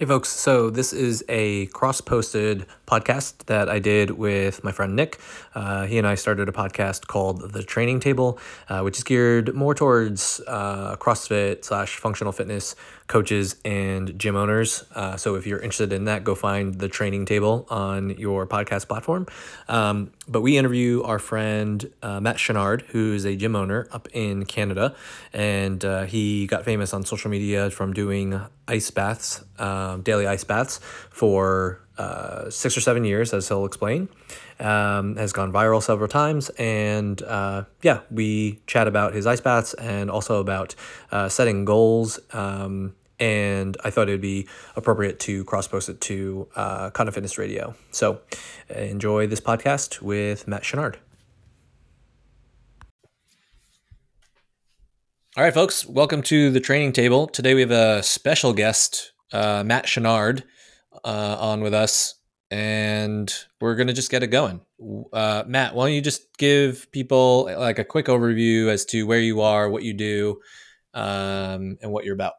Hey folks, so this is a cross-posted podcast that I did with my friend Nick. He and I started a podcast called The Training Table, which is geared more towards CrossFit/functional fitness coaches and gym owners. So if you're interested in that, go find The Training Table on your podcast platform. But we interview our friend Matt Chenard, who's a gym owner up in Canada, and he got famous on social media from doing ice baths, daily ice baths for 6 or 7 years, as he'll explain. Has gone viral several times, and we chat about his ice baths and also about setting goals, and I thought it would be appropriate to cross-post it to Conda Fitness Radio. So enjoy this podcast with Matt Chenard. All right, folks, welcome to The Training Table. Today we have a special guest, Matt Chenard, on with us, and we're going to just get it going. Matt, why don't you just give people like a quick overview as to where you are, what you do, and what you're about.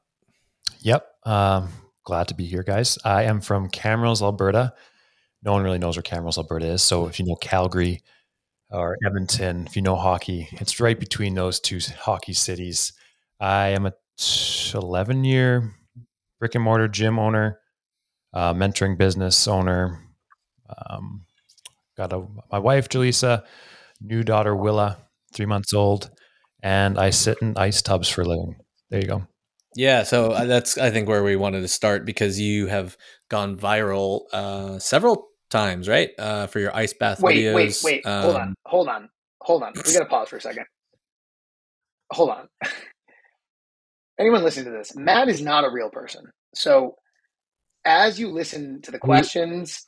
Yep. Glad to be here, guys. I am from Camrose, Alberta. No one really knows where Camrose, Alberta is. So if you know Calgary or Edmonton, if you know hockey, it's right between those two hockey cities. I am a 11-year brick and mortar gym owner, mentoring business owner. Got my wife, Jalisa, new daughter, Willa, 3 months old, and I sit in ice tubs for a living. There you go. Yeah, so that's, I think, where we wanted to start, because you have gone viral several times, right? For your ice bath videos. Wait. Hold on. We got to pause for a second. Hold on. Anyone listening to this, Matt is not a real person. So as you listen to the questions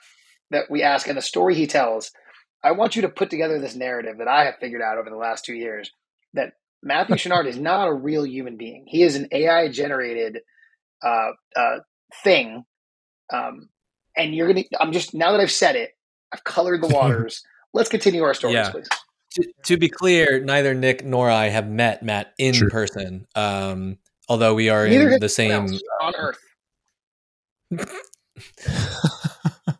that we ask and the story he tells, I want you to put together this narrative that I have figured out over the last 2 years that Matthew Chenard is not a real human being. He is an AI-generated thing, and you're gonna. I'm just, now that I've said it, I've colored the waters. Let's continue our stories, please. To be clear, neither Nick nor I have met Matt in person, although we are neither in the same on Earth.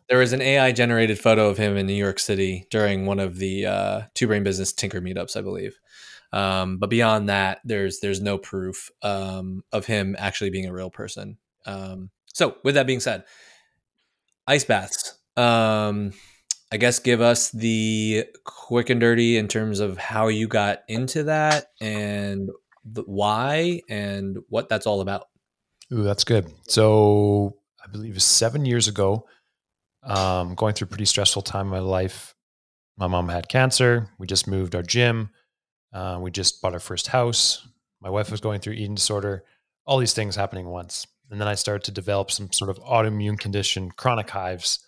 There was an AI-generated photo of him in New York City during one of the Two Brain Business Tinker meetups, I believe. But beyond that, there's no proof, of him actually being a real person. So with that being said, ice baths, I guess give us the quick and dirty in terms of how you got into that and why and what that's all about. Ooh, that's good. So I believe it was 7 years ago, going through a pretty stressful time in my life. My mom had cancer. We just moved our gym. We just bought our first house. My wife was going through eating disorder, all these things happening once. And then I started to develop some sort of autoimmune condition, chronic hives.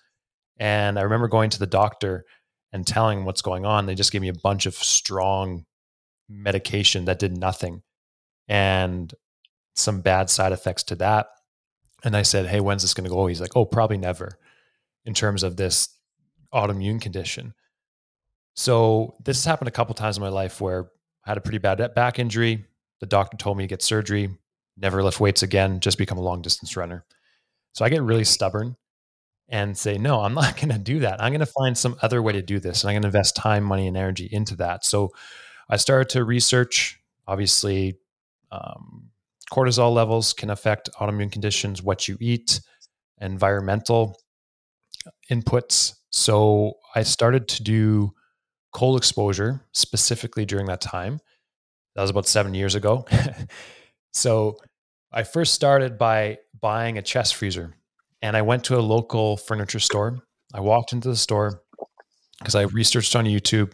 And I remember going to the doctor and telling him what's going on. They just gave me a bunch of strong medication that did nothing and some bad side effects to that. And I said, hey, when's this going to go? He's like, oh, probably never, in terms of this autoimmune condition. So this has happened a couple of times in my life where I had a pretty bad back injury. The doctor told me to get surgery, never lift weights again, just become a long distance runner. So I get really stubborn and say, no, I'm not going to do that. I'm going to find some other way to do this. And I'm going to invest time, money, and energy into that. So I started to research, obviously, cortisol levels can affect autoimmune conditions, what you eat, environmental inputs. So I started to do cold exposure specifically during that time. That was about 7 years ago. So I first started by buying a chest freezer, and I went to a local furniture store. I walked into the store because I researched on YouTube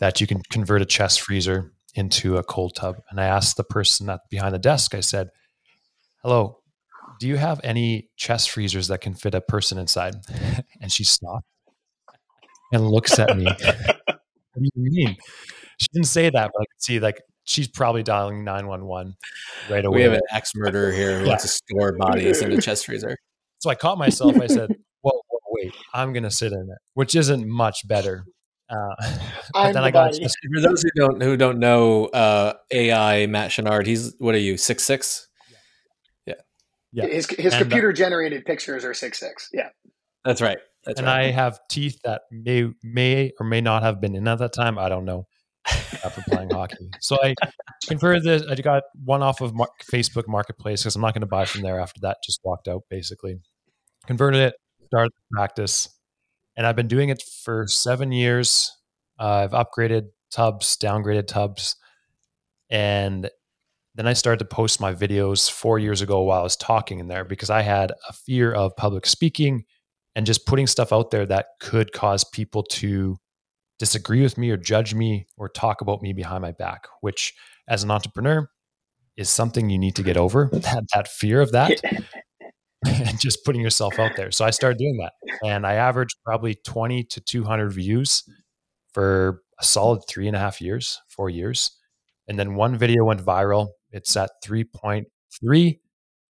that you can convert a chest freezer into a cold tub. And I asked the person behind the desk, I said, hello, do you have any chest freezers that can fit a person inside? And she stopped and looks at me. What do you mean? She didn't say that, but I could see like she's probably dialing 911 right away. We have an ex-murderer here who wants to store bodies in a chest freezer. So I caught myself. I said, whoa, wait, I'm going to sit in it, which isn't much better. But then I got for those who don't know AI Matt Chenard, he's, what are you, 6'6"? Yeah. Yeah. His computer generated pictures are 6'6". Yeah. That's right. That's right. I have teeth that may or may not have been in at that time. I don't know. After playing hockey. So I converted this. I got one off of Facebook Marketplace because I'm not going to buy from there after that. Just walked out basically. Converted it, started the practice. And I've been doing it for 7 years. I've upgraded tubs, downgraded tubs. And then I started to post my videos 4 years ago while I was talking in there because I had a fear of public speaking and just putting stuff out there that could cause people to disagree with me or judge me or talk about me behind my back, which as an entrepreneur is something you need to get over, that fear of that and just putting yourself out there. So I started doing that and I averaged probably 20 to 200 views for a solid 3.5 years, 4 years. And then one video went viral. It's at 3.3.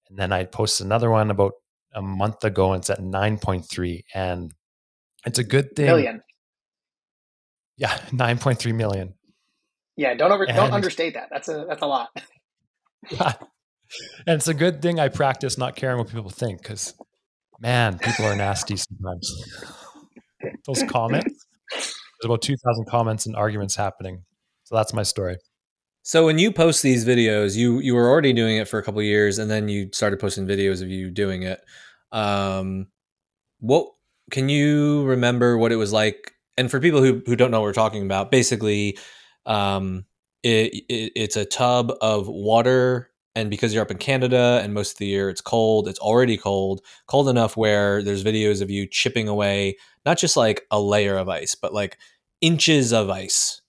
And then I posted another one about a month ago and it's at 9.3. And it's a good thing. Million. Yeah, 9.3 million. Yeah, don't understate that. That's a lot. Yeah. And it's a good thing I practice not caring what people think because, man, people are nasty sometimes. Those comments, there's about 2,000 comments and arguments happening. So that's my story. So when you post these videos, you were already doing it for a couple of years and then you started posting videos of you doing it. What can you remember what it was like? And for people who don't know what we're talking about, basically, it's a tub of water. And because you're up in Canada and most of the year it's cold, it's already cold enough where there's videos of you chipping away, not just like a layer of ice, but like inches of ice.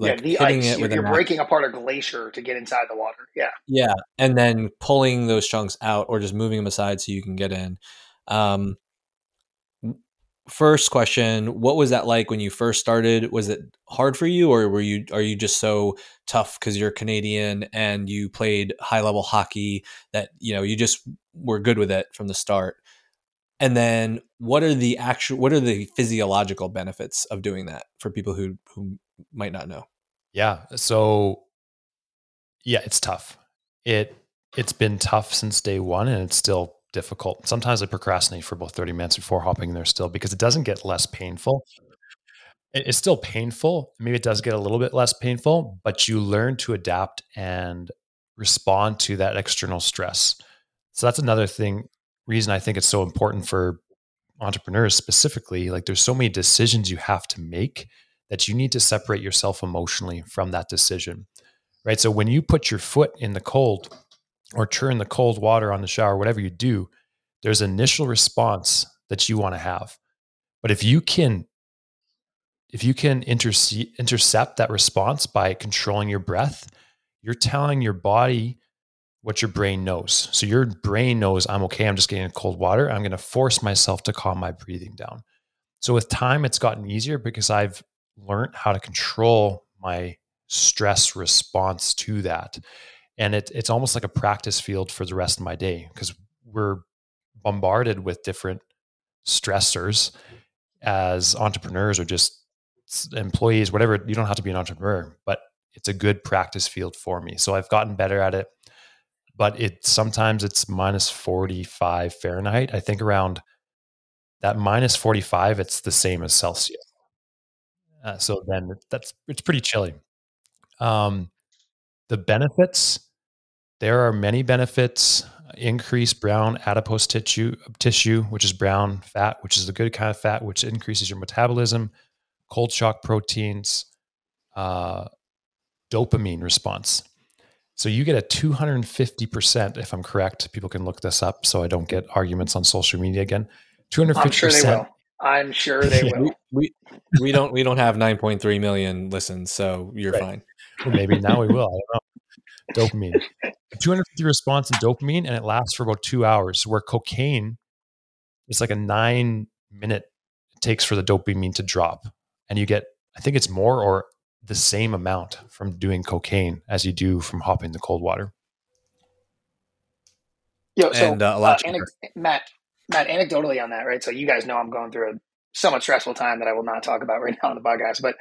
Like the ice, you're breaking apart a glacier to get inside the water. Yeah. Yeah. And then pulling those chunks out or just moving them aside so you can get in. First question, what was that like when you first started? Was it hard for you or are you just so tough because you're Canadian and you played high level hockey that, you know, you just were good with it from the start? And then what are the physiological benefits of doing that for people who might not know? Yeah. So yeah, it's tough. It's been tough since day one and it's still difficult. Sometimes I procrastinate for about 30 minutes before hopping in there still because it doesn't get less painful. It's still painful. Maybe it does get a little bit less painful, but you learn to adapt and respond to that external stress. So that's another thing, reason I think it's so important for entrepreneurs specifically. Like there's so many decisions you have to make that you need to separate yourself emotionally from that decision, right? So when you put your foot in the cold, or churn the cold water on the shower, whatever you do, there's an initial response that you want to have. But if you can intercept that response by controlling your breath, you're telling your body what your brain knows. So your brain knows, I'm okay, I'm just getting in cold water. I'm going to force myself to calm my breathing down. So with time, it's gotten easier because I've learned how to control my stress response to that. And it's almost like a practice field for the rest of my day because we're bombarded with different stressors as entrepreneurs or just employees, whatever. You don't have to be an entrepreneur, but it's a good practice field for me. So I've gotten better at it, but sometimes it's minus 45 Fahrenheit. I think around that minus 45, it's the same as Celsius. So then it's pretty chilly. The benefits, there are many benefits. Increased brown adipose tissue, which is brown fat, which is the good kind of fat, which increases your metabolism, cold shock proteins, dopamine response. So you get a 250%, if I'm correct, people can look this up so I don't get arguments on social media again. 250%. I'm sure they will. I'm sure they will. We don't have 9.3 million listens, so you're right. Fine. Well, maybe now we will. I don't know. Dopamine. 250 response in dopamine, and it lasts for about 2 hours, where cocaine is like a 9-minute it takes for the dopamine to drop. And you get, I think it's more or the same amount from doing cocaine as you do from hopping the cold water. Yo, so, and a lot Matt, anecdotally on that, right? So you guys know I'm going through so much stressful time that I will not talk about right now on the podcast, but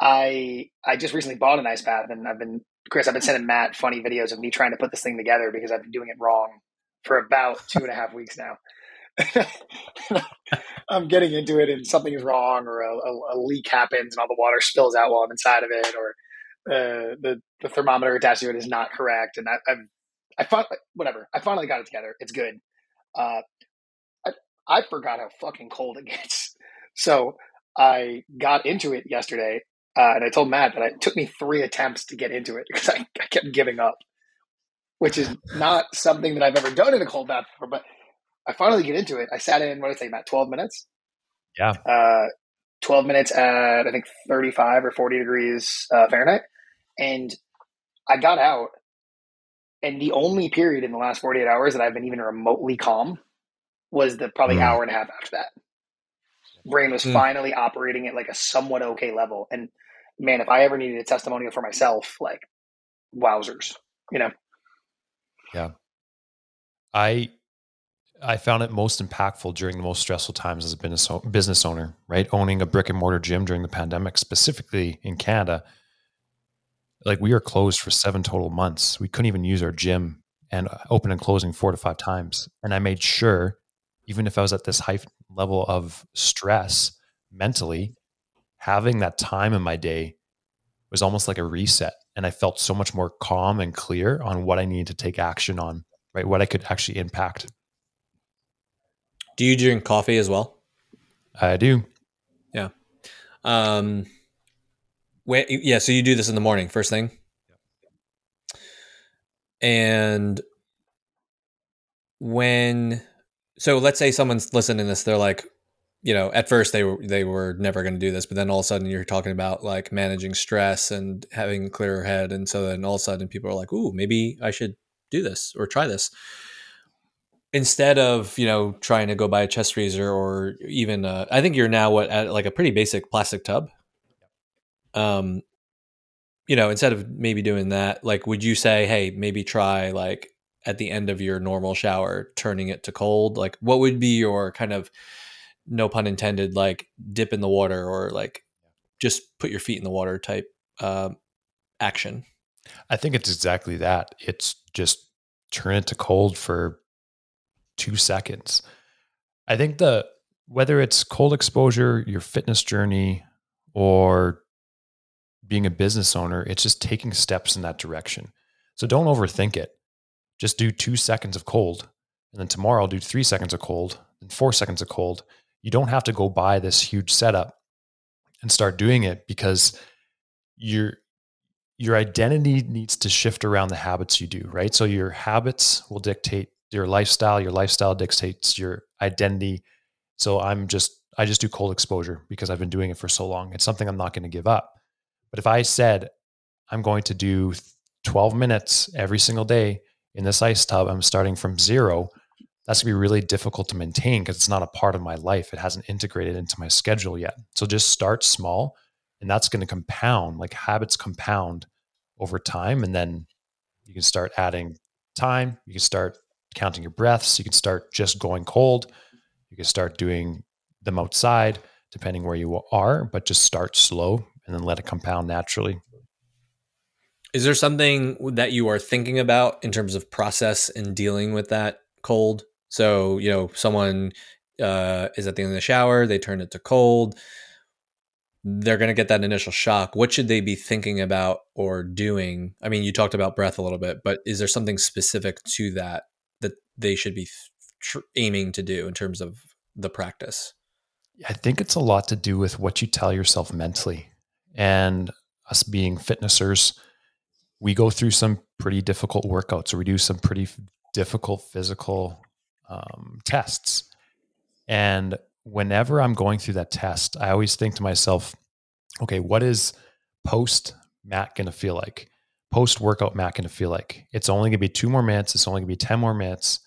I just recently bought an ice bath, and I've been sending Matt funny videos of me trying to put this thing together because I've been doing it wrong for about 2.5 weeks now. I'm getting into it and something is wrong, or a leak happens and all the water spills out while I'm inside of it, or the thermometer attached to it is not correct. And I finally got it together. It's good. I forgot how fucking cold it gets. So I got into it yesterday, and I told Matt that it took me 3 attempts to get into it because I kept giving up, which is not something that I've ever done in a cold bath before, but I finally get into it. I sat in, what did I say, Matt, 12 minutes? Yeah. 12 minutes at, I think, 35 or 40 degrees Fahrenheit. And I got out, and the only period in the last 48 hours that I've been even remotely calm was the probably hour and a half after that. Brain was finally operating at like a somewhat okay level. And man, if I ever needed a testimonial for myself, like, wowzers, you know? Yeah. I found it most impactful during the most stressful times as a business owner, right? Owning a brick and mortar gym during the pandemic, specifically in Canada, like we were closed for 7 total months. We couldn't even use our gym, and open and closing 4 to 5 times. And I made sure, even if I was at this high level of stress mentally, having that time in my day was almost like a reset. And I felt so much more calm and clear on what I needed to take action on, right? What I could actually impact. Do you drink coffee as well? I do. Yeah. So you do this in the morning, first thing. Yeah. And so let's say someone's listening to this, they're like, you know, at first they were never going to do this, but then all of a sudden you're talking about like managing stress and having a clearer head. And so then all of a sudden people are like, ooh, maybe I should do this or try this. Instead of, you know, trying to go buy a chest freezer or even, I think you're now at like a pretty basic plastic tub. You know, instead of maybe doing that, like, would you say, hey, maybe try like at the end of your normal shower, turning it to cold? Like, what would be your kind of, no pun intended, like dip in the water or like just put your feet in the water type action? I think it's exactly that. It's just turn it to cold for 2 seconds. I think whether it's cold exposure, your fitness journey, or being a business owner, it's just taking steps in that direction. So don't overthink it. Just do 2 seconds of cold. And then tomorrow I'll do 3 seconds of cold and 4 seconds of cold. You don't have to go buy this huge setup and start doing it, because your identity needs to shift around the habits you do, right? So your habits will dictate your lifestyle dictates your identity. So I just do cold exposure because I've been doing it for so long. It's something I'm not going to give up. But if I said, I'm going to do 12 minutes every single day in this ice tub, I'm starting from 0. That's going to be really difficult to maintain because it's not a part of my life. It hasn't integrated into my schedule yet. So just start small, and that's going to compound, like habits compound over time. And then you can start adding time. You can start counting your breaths. You can start just going cold. You can start doing them outside, depending where you are, but just start slow and then let it compound naturally. Is there something that you are thinking about in terms of process and dealing with that cold? So, you know, someone is at the end of the shower, they turn it to cold. They're going to get that initial shock. What should they be thinking about or doing? I mean, you talked about breath a little bit, but is there something specific to that they should be aiming to do in terms of the practice? I think it's a lot to do with what you tell yourself mentally. And us being fitnessers, we go through some pretty difficult workouts, or we do some pretty difficult physical tests. And whenever I'm going through that test, I always think to myself, okay, what is post Matt going to feel like? Post workout Matt going to feel like? It's only going to be 2 more minutes. It's only going to be 10 more minutes.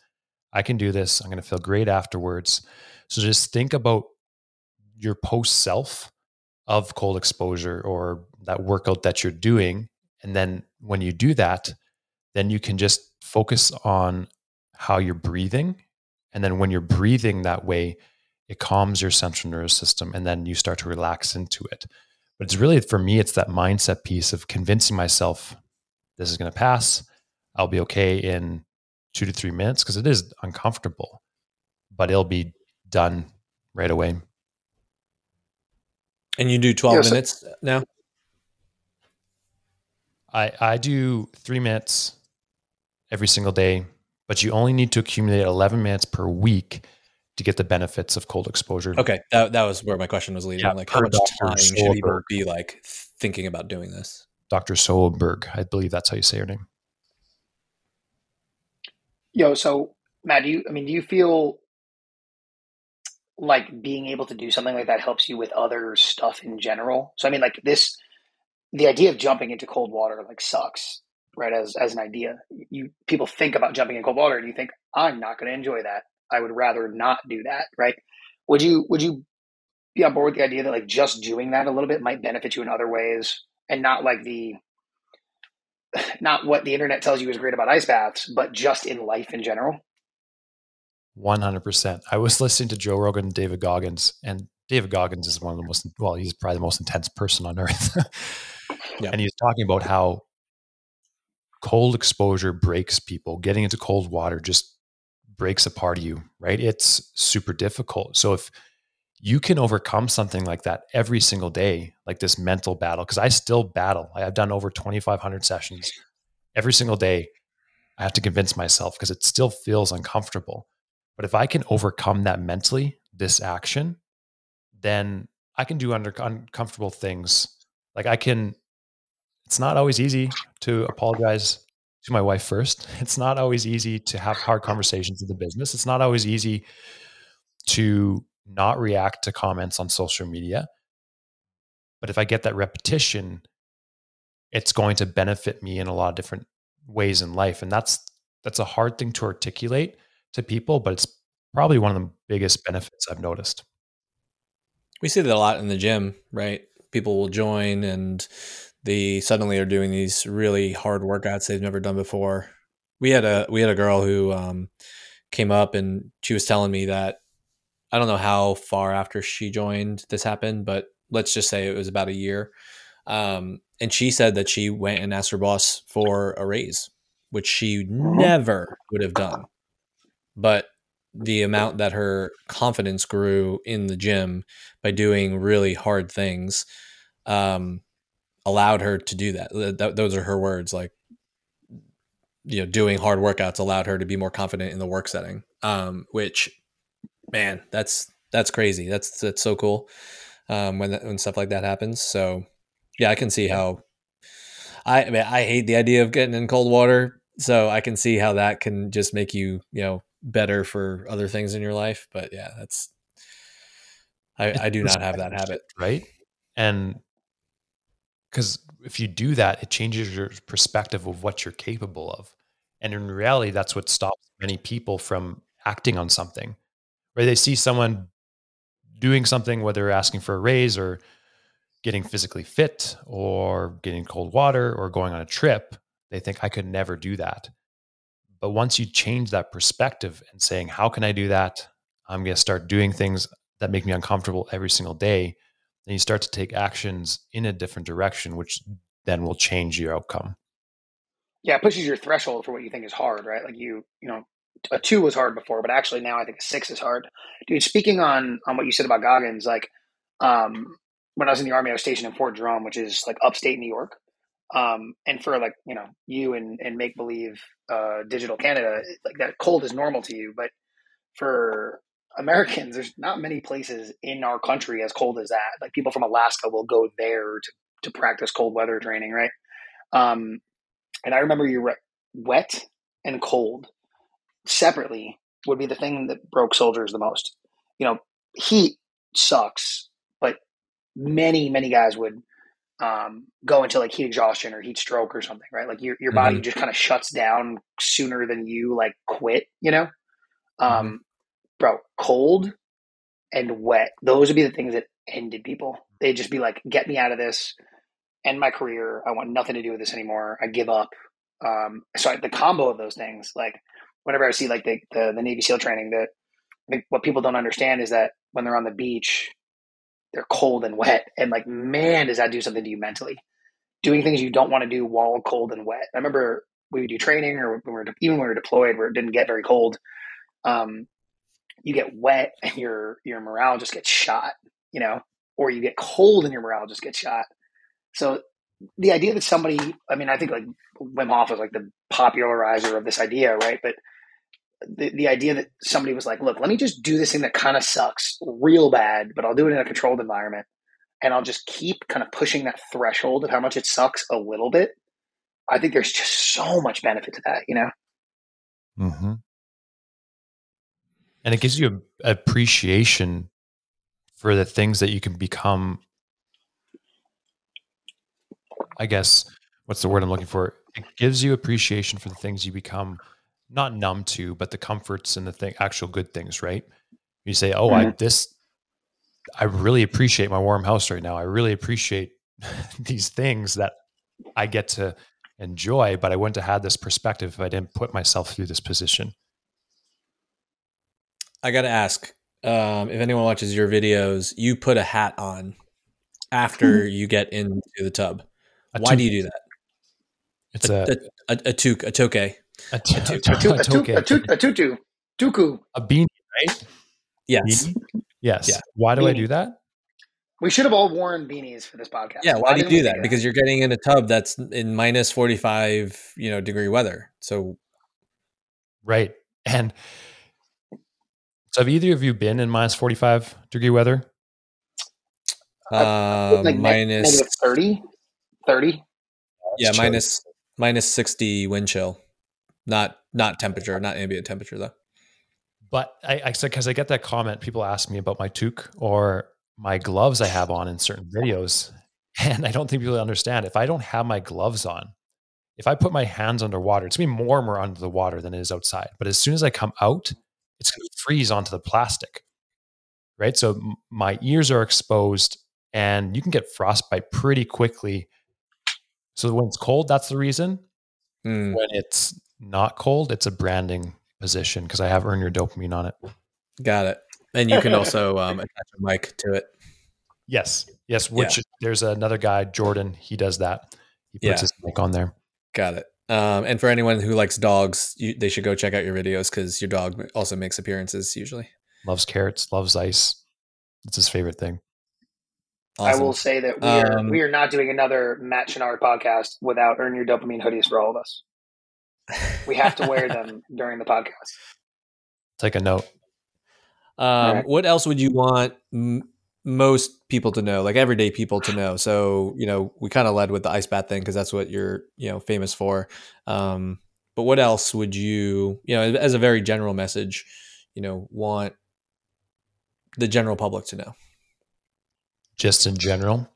I can do this. I'm going to feel great afterwards. So just think about your post self of cold exposure or that workout that you're doing. And then when you do that, then you can just focus on how you're breathing. And then when you're breathing that way, it calms your central nervous system, and then you start to relax into it. But it's really, for me, it's that mindset piece of convincing myself this is going to pass. I'll be okay in 2 to 3 minutes because it is uncomfortable, but it'll be done right away. And you do 12 minutes now? I do 3 minutes every single day, but you only need to accumulate 11 minutes per week to get the benefits of cold exposure. Okay. That was where my question was leading. Yeah, like, how much time should people be like thinking about doing this? Dr. Solberg, I believe that's how you say her name. So Matt, do you feel like being able to do something like that helps you with other stuff in general? So, the idea of jumping into cold water like sucks, right? As an idea, people think about jumping in cold water and you think, I'm not going to enjoy that. I would rather not do that. Right. Would you be on board with the idea that like just doing that a little bit might benefit you in other ways and not like not what the internet tells you is great about ice baths, but just in life in general? 100%. I was listening to Joe Rogan and David Goggins, and David Goggins is he's probably the most intense person on earth. Yeah. And he's talking about how cold exposure breaks people. Getting into cold water just breaks a part of you, right? It's super difficult. So if you can overcome something like that every single day, like this mental battle, because I still battle. I've done over 2,500 sessions every single day. I have to convince myself because it still feels uncomfortable. But if I can overcome that mentally, this action, then I can do uncomfortable things. Like it's not always easy to apologize to my wife first. It's not always easy to have hard conversations in the business. It's not always easy to not react to comments on social media. But if I get that repetition, it's going to benefit me in a lot of different ways in life. And that's a hard thing to articulate to people, but it's probably one of the biggest benefits I've noticed. We see that a lot in the gym, right? People will join and they suddenly are doing these really hard workouts they've never done before. We had a girl who came up and she was telling me that, I don't know how far after she joined this happened, but let's just say it was about a year. And she said that she went and asked her boss for a raise, which she never would have done. But the amount that her confidence grew in the gym by doing really hard things allowed her to do that. Those are her words. Like, doing hard workouts allowed her to be more confident in the work setting, which, man, that's crazy. That's so cool when stuff like that happens. So yeah, I can see how I hate the idea of getting in cold water. So I can see how that can just make you, better for other things in your life. But yeah, I do not have that habit. Right. And because if you do that, it changes your perspective of what you're capable of. And in reality, that's what stops many people from acting on something. Right? They see someone doing something, whether asking for a raise or getting physically fit or getting cold water or going on a trip. They think, I could never do that. But once you change that perspective and saying, how can I do that? I'm going to start doing things that make me uncomfortable every single day. Then you start to take actions in a different direction, which then will change your outcome. Yeah. It pushes your threshold for what you think is hard, right? Like a 2 was hard before, but actually now I think a 6 is hard. Dude, speaking on what you said about Goggins, like when I was in the Army, I was stationed in Fort Drum, which is like upstate New York. And for like, you and make believe digital Canada, like that cold is normal to you. But for Americans, there's not many places in our country as cold as that. Like people from Alaska will go there to practice cold weather training, right? And I remember wet and cold separately would be the thing that broke soldiers the most. Heat sucks, but many, many guys would go into like heat exhaustion or heat stroke or something, right? Like your body mm-hmm. just kind of shuts down sooner than you like quit, mm-hmm. Bro, cold and wet, those would be the things that ended people. They'd just be like, get me out of this, end my career. I want nothing to do with this anymore. I give up. So the combo of those things, like whenever I see like the Navy SEAL training, I think what people don't understand is that when they're on the beach, they're cold and wet. And like, man, does that do something to you mentally? Doing things you don't want to do while cold and wet. I remember we would do training, or even when we were deployed where it didn't get very cold, you get wet and your morale just gets shot, you know, or you get cold and your morale just gets shot. So the idea that somebody, I mean, I think like Wim Hof was like the popularizer of this idea, right? But the idea that somebody was like, look, let me just do this thing that kind of sucks real bad, but I'll do it in a controlled environment. And I'll just keep kind of pushing that threshold of how much it sucks a little bit. I think there's just so much benefit to that, you know? Mm-hmm. And it gives you an appreciation for the things that you can become, I guess, what's the word I'm looking for? It gives you appreciation for the things you become not numb to, but the comforts and the actual good things, right? You say, oh, mm-hmm. I really appreciate my warm house right now. I really appreciate these things that I get to enjoy, but I wouldn't have had this perspective if I didn't put myself through this position. I got to ask, if anyone watches your videos, you put a hat on after you get into the tub. Why do you do that? It's a toque, a beanie, right? Yes. Beanie? Yes. Yeah. Why do I do that? We should have all worn beanies for this podcast. Yeah. Why do you do that? Because you're getting in a tub that's in minus 45, degree weather. So. Right. And so have either of you been in minus 45 degree weather? Like minus -30. Yeah. Chill. Minus 60 wind chill. Not temperature, not ambient temperature though. But I said, because I get that comment, people ask me about my toque or my gloves I have on in certain videos. And I don't think people understand. If I don't have my gloves on, if I put my hands underwater, it's going to be warmer under the water than it is outside. But as soon as I come out, it's going to freeze onto the plastic, right? So my ears are exposed and you can get frostbite pretty quickly. So when it's cold, that's the reason. Mm. When it's not cold, it's a branding position because I have Earn Your Dopamine on it. Got it. And you can also attach a mic to it. Yes. Which there's another guy, Jordan. He does that. He puts his mic on there. Got it. And for anyone who likes dogs, they should go check out your videos because your dog also makes appearances usually. Loves carrots, loves ice. It's his favorite thing. Awesome. I will say that we are not doing another Matt Chenard podcast without Earn Your Dopamine hoodies for all of us. We have to wear them during the podcast. Take a note. Right. What else would you want most people to know, like everyday people to know? So, we kind of led with the ice bath thing because that's what you're, famous for. But what else would you, as a very general message, want the general public to know? Just in general?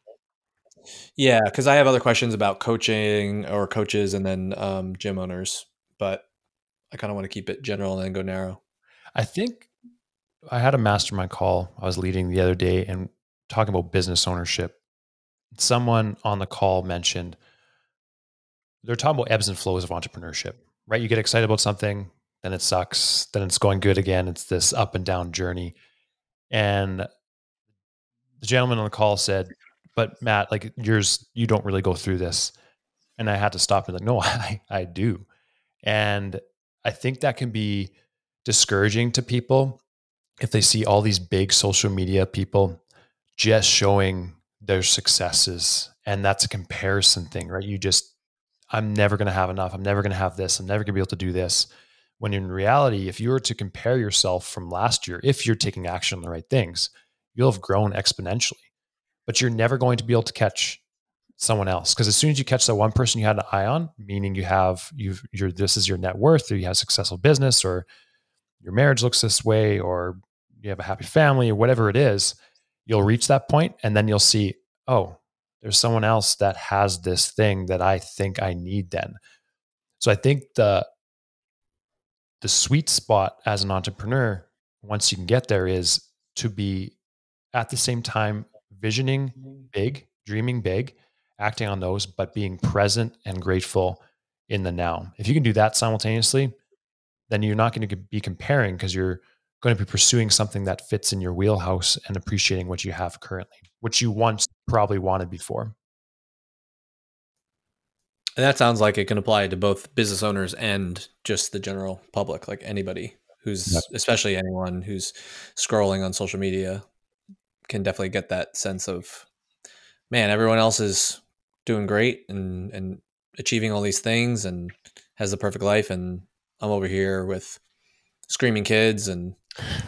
Yeah, because I have other questions about coaching or coaches and then gym owners, but I kind of want to keep it general and then go narrow. I think I had a mastermind call I was leading the other day and talking about business ownership. Someone on the call mentioned they're talking about ebbs and flows of entrepreneurship, right? You get excited about something, then it sucks, then it's going good again. It's this up and down journey. And the gentleman on the call said, but Matt, like yours, you don't really go through this. And I had to stop and like, no, I do. And I think that can be discouraging to people if they see all these big social media people just showing their successes. And that's a comparison thing, right? I'm never going to have enough. I'm never going to have this. I'm never going to be able to do this. When in reality, if you were to compare yourself from last year, if you're taking action on the right things, you'll have grown exponentially. But you're never going to be able to catch someone else. Because as soon as you catch that one person you had an eye on, meaning this is your net worth, or you have a successful business, or your marriage looks this way, or you have a happy family, or whatever it is, you'll reach that point and then you'll see, oh, there's someone else that has this thing that I think I need then. So I think the sweet spot as an entrepreneur, once you can get there, is to be at the same time visioning big, dreaming big, acting on those, but being present and grateful in the now. If you can do that simultaneously, then you're not going to be comparing because you're going to be pursuing something that fits in your wheelhouse and appreciating what you have currently, which you once probably wanted before. And that sounds like it can apply to both business owners and just the general public, like anybody who's, yep, especially anyone who's scrolling on social media can definitely get that sense of, man, everyone else is doing great and achieving all these things and has the perfect life. And I'm over here with screaming kids and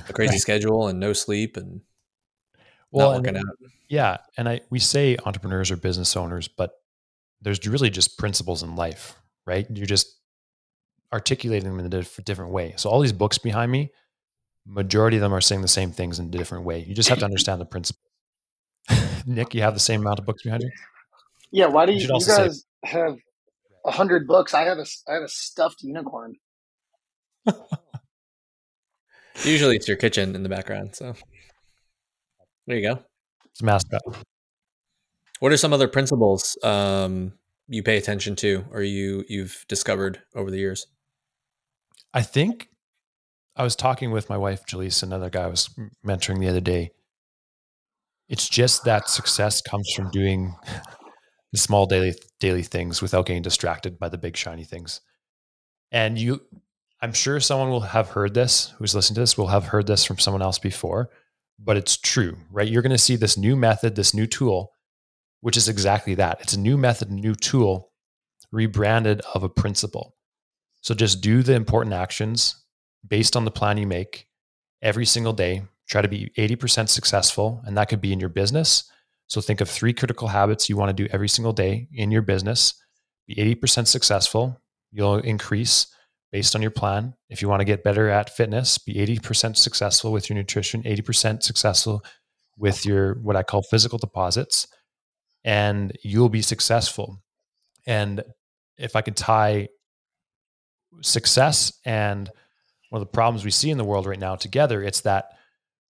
a crazy, right, schedule and no sleep and not working out. Yeah. And we say entrepreneurs or business owners, but there's really just principles in life, right? You're just articulating them in a different way. So all these books behind me, majority of them are saying the same things in a different way. You just have to understand the principles. Nick, you have the same amount of books behind you? Yeah. Why do you guys have 100 books? I have a stuffed unicorn. Usually it's your kitchen in the background. So there you go. It's a mascot. What are some other principles you pay attention to or you've discovered over the years? I think I was talking with my wife, Jalisa, another guy I was mentoring the other day. It's just that success comes from doing the small daily things without getting distracted by the big shiny things. And I'm sure someone will have heard this, who's listening to this, will have heard this from someone else before, but it's true, right? You're going to see this new method, this new tool, which is exactly that. It's a new method, new tool, rebranded of a principle. So just do the important actions based on the plan you make every single day. Try to be 80% successful, and that could be in your business. So think of 3 critical habits you want to do every single day in your business. Be 80% successful. You'll increase based on your plan. If you want to get better at fitness, be 80% successful with your nutrition, 80% successful with your, what I call physical deposits, and you'll be successful. And if I could tie success and one of the problems we see in the world right now together, it's that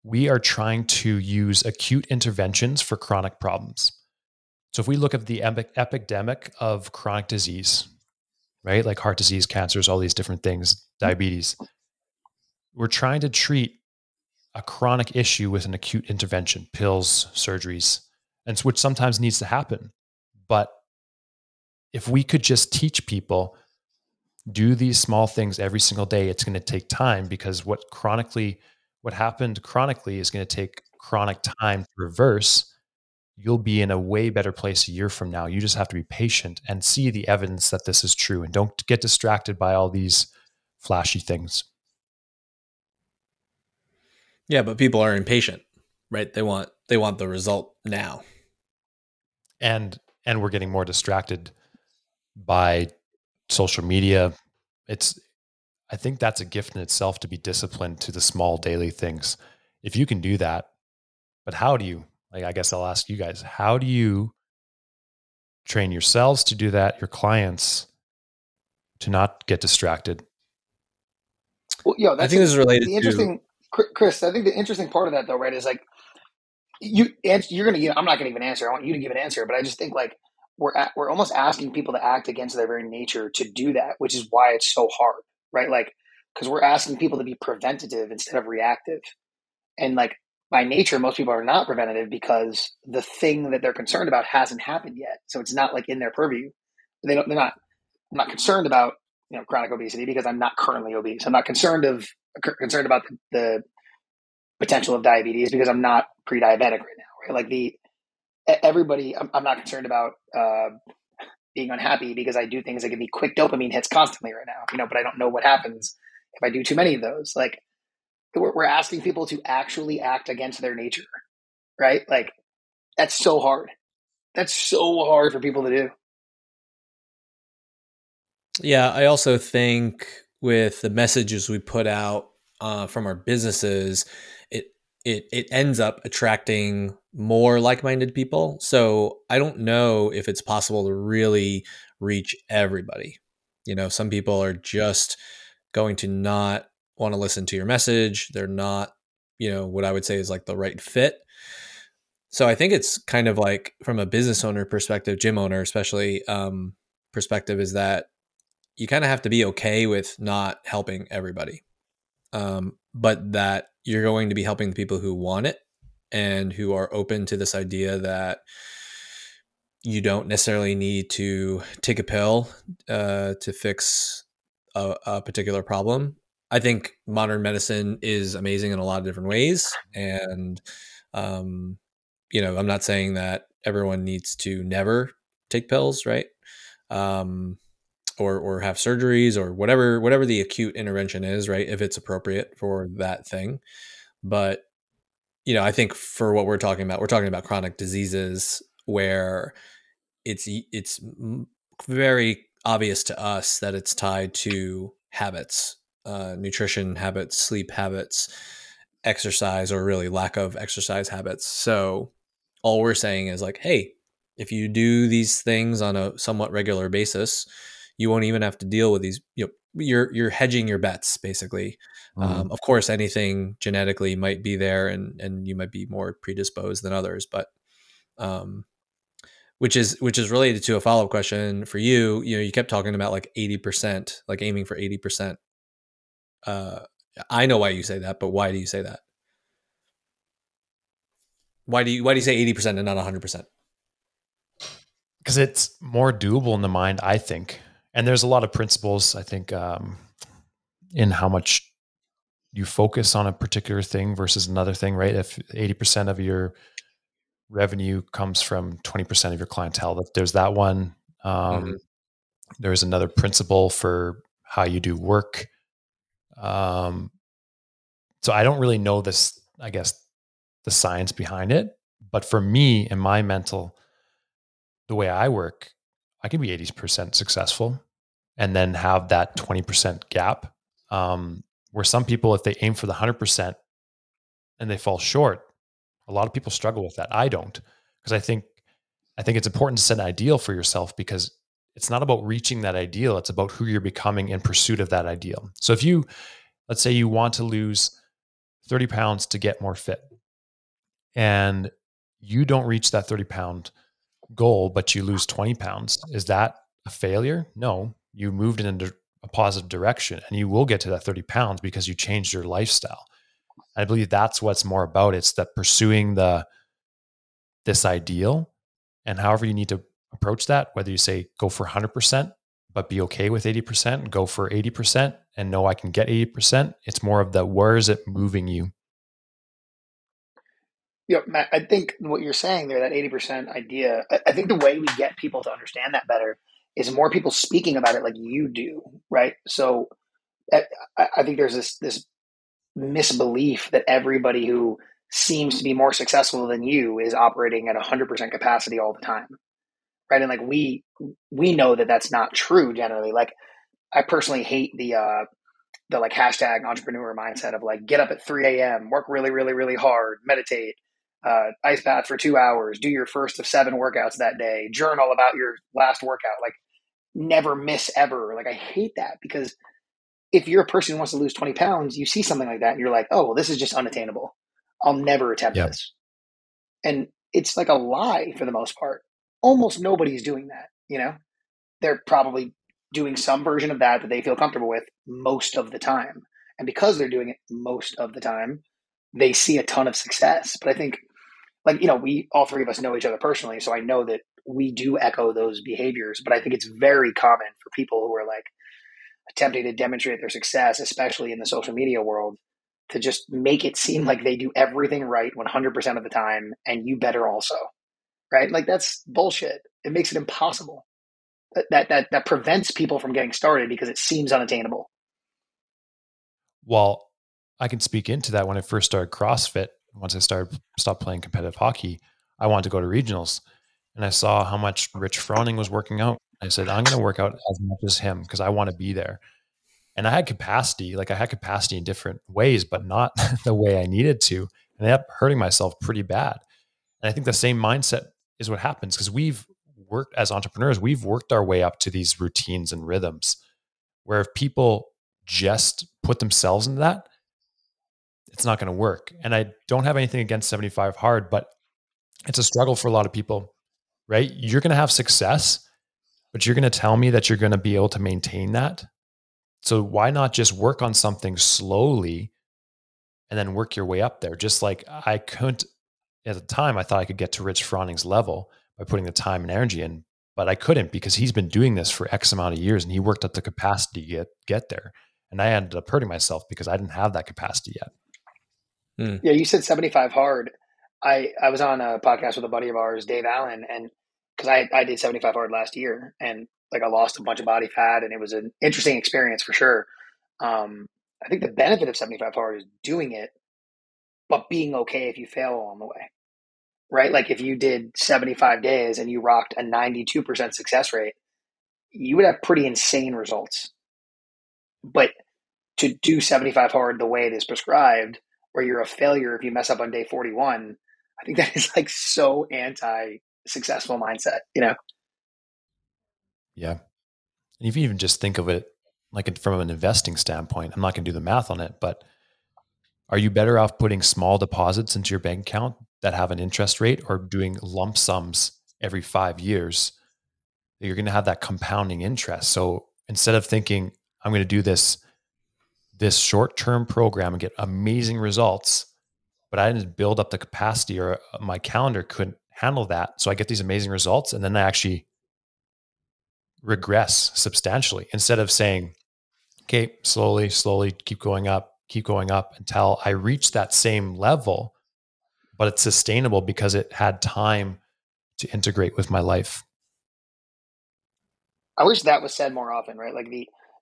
we are trying to use acute interventions for chronic problems. So if we look at the epidemic of chronic disease, right? Like heart disease, cancers, all these different things, diabetes. We're trying to treat a chronic issue with an acute intervention, pills, surgeries, and which sometimes needs to happen. But if we could just teach people, do these small things every single day, it's going to take time because what happened chronically is going to take chronic time to reverse. You'll be in a way better place a year from now. You just have to be patient and see the evidence that this is true and don't get distracted by all these flashy things. Yeah, but people are impatient, right? They want the result now. And we're getting more distracted by social media. I think that's a gift in itself to be disciplined to the small daily things. If you can do that, but how do you, I guess I'll ask you guys, how do you train yourselves to do that, your clients to not get distracted? Well, yeah, I think this is related to interesting, Chris, I think the interesting part of that though, right, is like you're going to give, I'm not going to even answer. I want you to give an answer, but I just think like we're almost asking people to act against their very nature to do that, which is why it's so hard. Right? Like, because we're asking people to be preventative instead of reactive. And like by nature, most people are not preventative because the thing that they're concerned about hasn't happened yet. So it's not like in their purview. I'm not concerned about, chronic obesity because I'm not currently obese. I'm not concerned about the potential of diabetes because I'm not pre-diabetic right now. Right? Like I'm not concerned about, being unhappy because I do things that give me quick dopamine hits constantly right now, but I don't know what happens if I do too many of those. Like we're asking people to actually act against their nature, right? Like that's so hard. That's so hard for people to do. Yeah. I also think with the messages we put out from our businesses, it ends up attracting more like-minded people. So I don't know if it's possible to really reach everybody. Some people are just going to not want to listen to your message. They're not, what I would say is like the right fit. So I think it's kind of like from a business owner perspective, gym owner especially, perspective is that you kind of have to be okay with not helping everybody. But that you're going to be helping the people who want it and who are open to this idea that you don't necessarily need to take a pill to fix a particular problem. I think modern medicine is amazing in a lot of different ways. And, you know, I'm not saying that everyone needs to never take pills, right? Or have surgeries or whatever the acute intervention is, right? If it's appropriate for that thing. But, you know, I think for what we're talking about chronic diseases where it's very obvious to us that it's tied to habits, nutrition habits, sleep habits, exercise, or really lack of exercise habits. So all we're saying is like, hey, if you do these things on a somewhat regular basis, you won't even have to deal with these, you know, you're hedging your bets basically. Mm-hmm. Of course, anything genetically might be there and you might be more predisposed than others, but, which is related to a follow-up question for you. You know, you kept talking about like 80%, like aiming for 80%. I know why you say that, but why do you say that? Why do you say 80% and not 100%? Because it's more doable in the mind, I think. And there's a lot of principles, I think, in how much you focus on a particular thing versus another thing, right? If 80% of your revenue comes from 20% of your clientele, there's that one. Mm-hmm. There's another principle for how you do work. So I don't really know this, I guess, the science behind it, but for me and my mental, the way I work, I can be 80% successful and then have that 20% gap. Where some people, if they aim for the 100% and they fall short, a lot of people struggle with that. I don't, because I think it's important to set an ideal for yourself, because it's not about reaching that ideal. It's about who you're becoming in pursuit of that ideal. So if you, let's say you want to lose 30 pounds to get more fit and you don't reach that 30-pound goal, but you lose 20 pounds, is that a failure? No, you moved in a positive direction and you will get to that 30 pounds because you changed your lifestyle. I believe that's what's more about. It's that pursuing this ideal, and however you need to approach that, whether you say go for 100%, but be okay with 80%, go for 80% and know I can get 80%. It's more of the, where is it moving you? Yeah, Matt, I think what you're saying there, that 80% idea, I think the way we get people to understand that better is more people speaking about it like you do, right? So I think there's this misbelief that everybody who seems to be more successful than you is operating at 100% capacity all the time, right? And like we know that that's not true generally. Like I personally hate the like hashtag entrepreneur mindset of like get up at 3 a.m., work really, really, really hard, meditate, ice bath for 2 hours, do your first of 7 workouts that day, journal about your last workout, like never miss ever. Like I hate that, because if you're a person who wants to lose 20 pounds, you see something like that and you're like, oh, well, this is just unattainable. I'll never attempt this. And it's like a lie for the most part. Almost nobody's doing that. You know, they're probably doing some version of that they feel comfortable with most of the time. And because they're doing it most of the time, they see a ton of success. But I think, like, you know, we, all three of us know each other personally. So I know that we do echo those behaviors, but I think it's very common for people who are like attempting to demonstrate their success, especially in the social media world, to just make it seem like they do everything right 100% of the time, and you better also, right? Like that's bullshit. It makes it impossible. That prevents people from getting started because it seems unattainable. Well, I can speak into that. When I first started CrossFit, once I stopped playing competitive hockey, I wanted to go to regionals, and I saw how much Rich Froning was working out. I said, I'm going to work out as much as him because I want to be there. And I had capacity, like I had capacity in different ways, but not the way I needed to. And I ended up hurting myself pretty bad. And I think the same mindset is what happens, because we've worked as entrepreneurs, we've worked our way up to these routines and rhythms, where if people just put themselves into that, it's not going to work. And I don't have anything against 75 Hard, but it's a struggle for a lot of people, right? You're going to have success, but you're going to tell me that you're going to be able to maintain that. So why not just work on something slowly and then work your way up there. Just like I couldn't at the time, I thought I could get to Rich Froning's level by putting the time and energy in, but I couldn't because he's been doing this for X amount of years and he worked up the capacity to get there. And I ended up hurting myself because I didn't have that capacity yet. Hmm. Yeah. You said 75 hard. I was on a podcast with a buddy of ours, Dave Allen, and cause I did 75 hard last year and like I lost a bunch of body fat and it was an interesting experience for sure. I think the benefit of 75 hard is doing it, but being okay if you fail along the way, right? Like if you did 75 days and you rocked a 92% success rate, you would have pretty insane results. But to do 75 hard the way it is prescribed, where you're a failure if you mess up on day 41, I think that is like so anti-successful mindset, you know? Yeah. And if you even just think of it like from an investing standpoint, I'm not going to do the math on it, but are you better off putting small deposits into your bank account that have an interest rate or doing lump sums every 5 years? You're going to have that compounding interest. So instead of thinking, I'm going to do this short-term program and get amazing results, but I didn't build up the capacity or my calendar couldn't handle that. So I get these amazing results and then I actually regress substantially instead of saying, okay, slowly, keep going up until I reach that same level, but it's sustainable because it had time to integrate with my life. I wish that was said more often, right? Like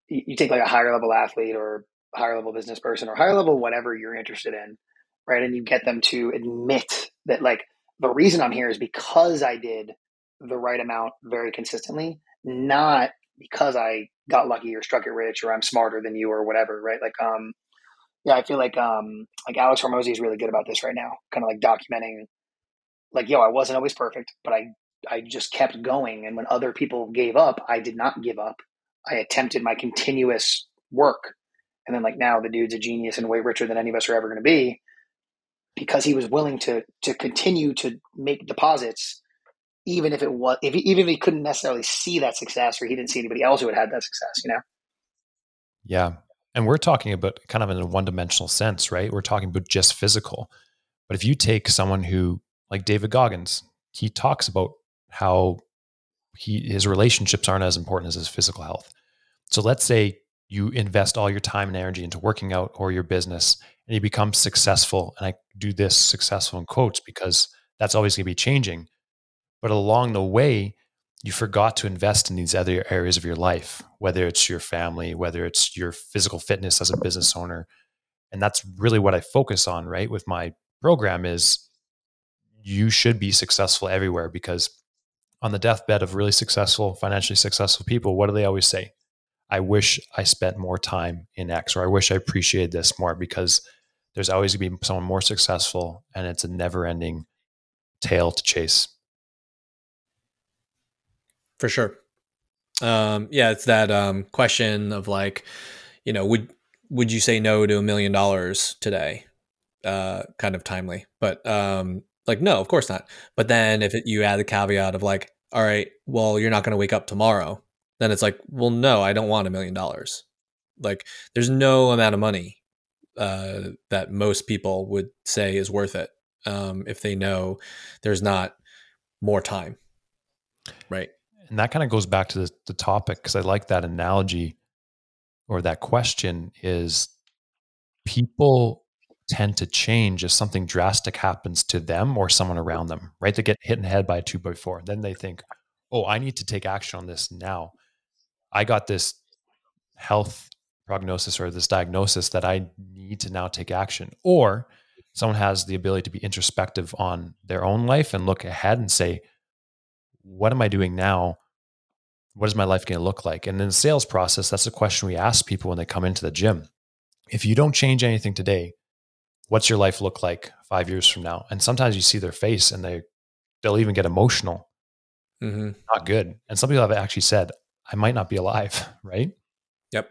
you take like a higher level athlete or higher level business person or higher level, whatever you're interested in, right? And you get them to admit that like, the reason I'm here is because I did the right amount very consistently, not because I got lucky or struck it rich or I'm smarter than you or whatever. Right. Like, yeah, I feel like Alex Hormozi is really good about this right now, kind of like documenting like, yo, I wasn't always perfect, but I just kept going. And when other people gave up, I did not give up. I attempted my continuous work. And then like now the dude's a genius and way richer than any of us are ever going to be because he was willing to continue to make deposits, even if it was, even if he couldn't necessarily see that success or he didn't see anybody else who had that success, you know? Yeah. And we're talking about kind of in a one-dimensional sense, right? We're talking about just physical. But if you take someone who, like David Goggins, he talks about how his relationships aren't as important as his physical health. So let's say you invest all your time and energy into working out or your business and you become successful. And I do this successful in quotes because that's always going to be changing. But along the way, you forgot to invest in these other areas of your life, whether it's your family, whether it's your physical fitness as a business owner. And that's really what I focus on, right? With my program is you should be successful everywhere because on the deathbed of really successful, financially successful people, what do they always say? I wish I spent more time in X, or I wish I appreciated this more, because there's always going to be someone more successful and it's a never ending tail to chase. For sure. Yeah, it's that question of like, you know, would you say no to $1 million today? Kind of timely, but like, no, of course not. But then if you add the caveat of like, all right, well, you're not going to wake up tomorrow. Then it's like, well, no, I don't want $1 million. Like there's no amount of money that most people would say is worth it if they know there's not more time. Right. And that kind of goes back to the topic because I like that analogy or that question is people tend to change if something drastic happens to them or someone around them, right? They get hit in the head by a 2x4. Then they think, oh, I need to take action on this now. I got this health prognosis or this diagnosis that I need to now take action. Or someone has the ability to be introspective on their own life and look ahead and say, what am I doing now? What is my life going to look like? And in the sales process, that's the question we ask people when they come into the gym. If you don't change anything today, what's your life look like 5 years from now? And sometimes you see their face and they'll even get emotional. Mm-hmm. Not good. And some people have actually said, I might not be alive, right? Yep.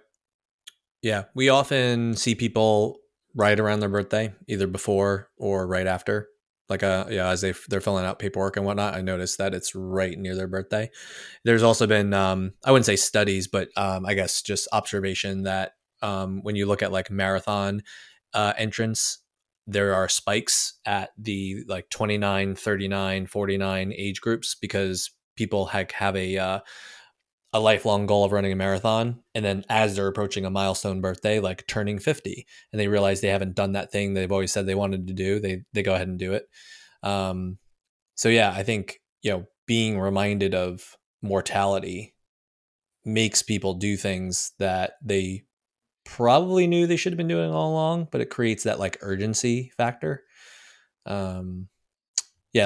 Yeah. We often see people right around their birthday, either before or right after. Like, as they're filling out paperwork and whatnot, I noticed that it's right near their birthday. There's also been, I wouldn't say studies, but I guess just observation that when you look at like marathon entrance there are spikes at the like 29, 39, 49 age groups because people have a lifelong goal of running a marathon. And then as they're approaching a milestone birthday, like turning 50, and they realize they haven't done that thing they've always said they wanted to do, they go ahead and do it. So yeah, I think, being reminded of mortality makes people do things that they probably knew they should have been doing all along, but it creates that like urgency factor. Yeah.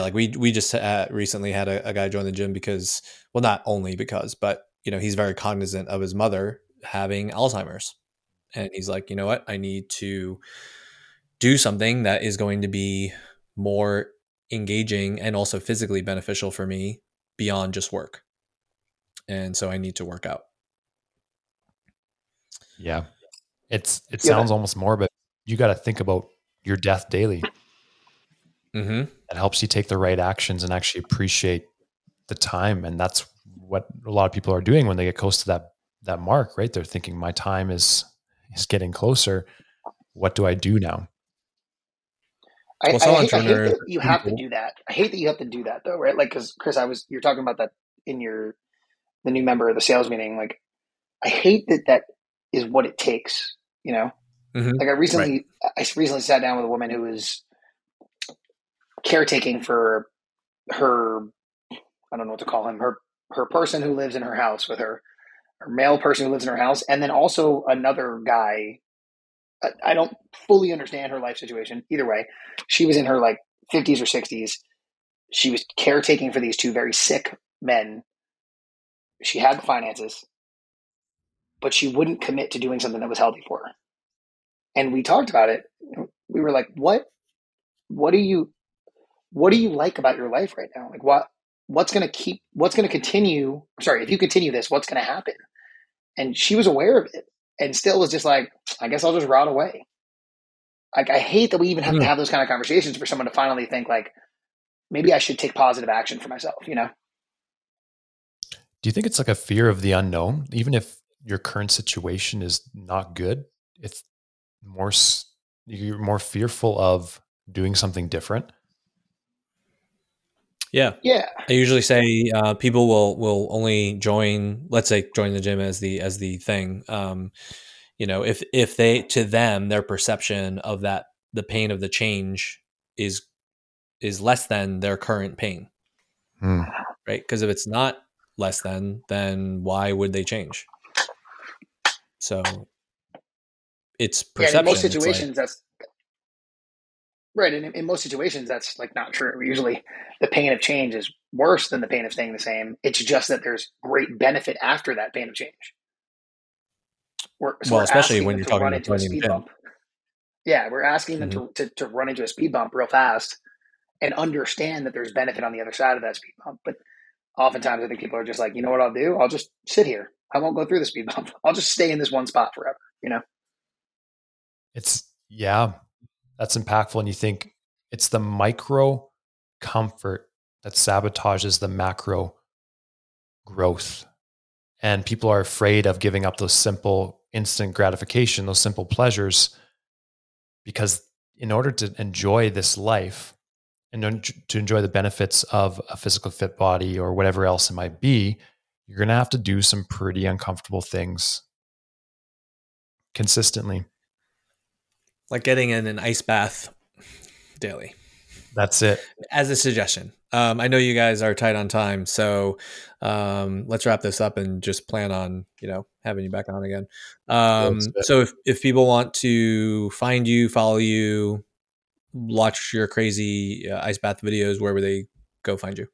Like we just recently had a guy join the gym because, well, not only because, but he's very cognizant of his mother having Alzheimer's, and he's like, you know what, I need to do something that is going to be more engaging and also physically beneficial for me beyond just work. And so I need to work out. Yeah. It sounds almost morbid. You got to think about your death daily. Mm-hmm. It helps you take the right actions and actually appreciate the time. And that's what a lot of people are doing when they get close to that mark, right? They're thinking, my time is getting closer. What do I do now? I hate that you have to do that. I hate that you have to do that though, right? Like, cause Chris, you're talking about that in the new member of the sales meeting. Like, I hate that is what it takes, mm-hmm. Like I recently sat down with a woman who was caretaking for her, I don't know what to call him, her person who lives in her house with her male person who lives in her house. And then also another guy, I don't fully understand her life situation. Either way, she was in her like 50s or 60s. She was caretaking for these two very sick men. She had the finances, but she wouldn't commit to doing something that was healthy for her. And we talked about it. We were like, what do you like about your life right now? Like if you continue this, what's going to happen? And she was aware of it and still was just like, I guess I'll just rot away. Like, I hate that we even have to have those kind of conversations for someone to finally think like, maybe I should take positive action for myself, Do you think it's like a fear of the unknown? Even if your current situation is not good, it's more, you're more fearful of doing something different. Yeah. Yeah. I usually say, people will only join the gym as the thing. If they, to them, their perception of that, the pain of the change is less than their current pain. Mm. Right. Cause if it's not less than, then why would they change? So it's perception. Yeah, in most situations, that's right. In most situations, that's like not true. Usually the pain of change is worse than the pain of staying the same. It's just that there's great benefit after that pain of change. Well, especially when you're talking about a speed bump. Yeah. We're asking them to run into a speed bump real fast and understand that there's benefit on the other side of that speed bump. But oftentimes I think people are just like, you know what I'll do? I'll just sit here. I won't go through the speed bump. I'll just stay in this one spot forever, That's impactful. And you think it's the micro comfort that sabotages the macro growth. And people are afraid of giving up those simple instant gratification, those simple pleasures, because in order to enjoy this life and to enjoy the benefits of a physical fit body or whatever else it might be, you're going to have to do some pretty uncomfortable things consistently. Like getting in an ice bath daily. That's it. As a suggestion. I know you guys are tight on time, so let's wrap this up and just plan on, having you back on again. So if people want to find you, follow you, watch your crazy ice bath videos, where would they go find you?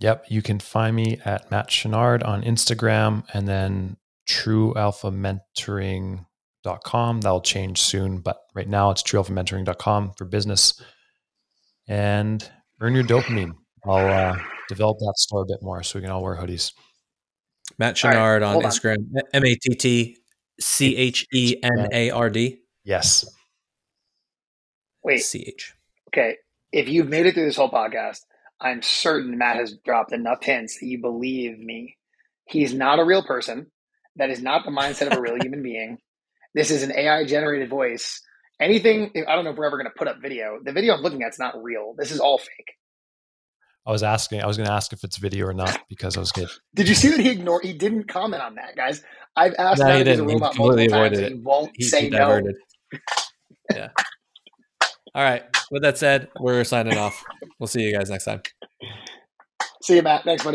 Yep. You can find me at Matt Chenard on Instagram, and then truealphamentoring.com. That'll change soon, but right now it's truealphamentoring.com for business. And Earn Your Dopamine. I'll develop that store a bit more so we can all wear hoodies. Matt Chenard on Instagram. MattChenard. Yes. Wait. CH. Okay. If you've made it through this whole podcast, I'm certain Matt has dropped enough hints that you believe me. He's not a real person. That is not the mindset of a real human being. This is an AI generated voice, anything, I don't know if we're ever going to put up video. The video I'm looking at is not real. This is all fake. I was going to ask if it's video or not because I was good. Did you see that he didn't comment on that, guys? I've asked no, that as a robot multiple times. He won't say no. Yeah. All right. With that said, we're signing off. We'll see you guys next time. See you, Matt. Thanks, buddy.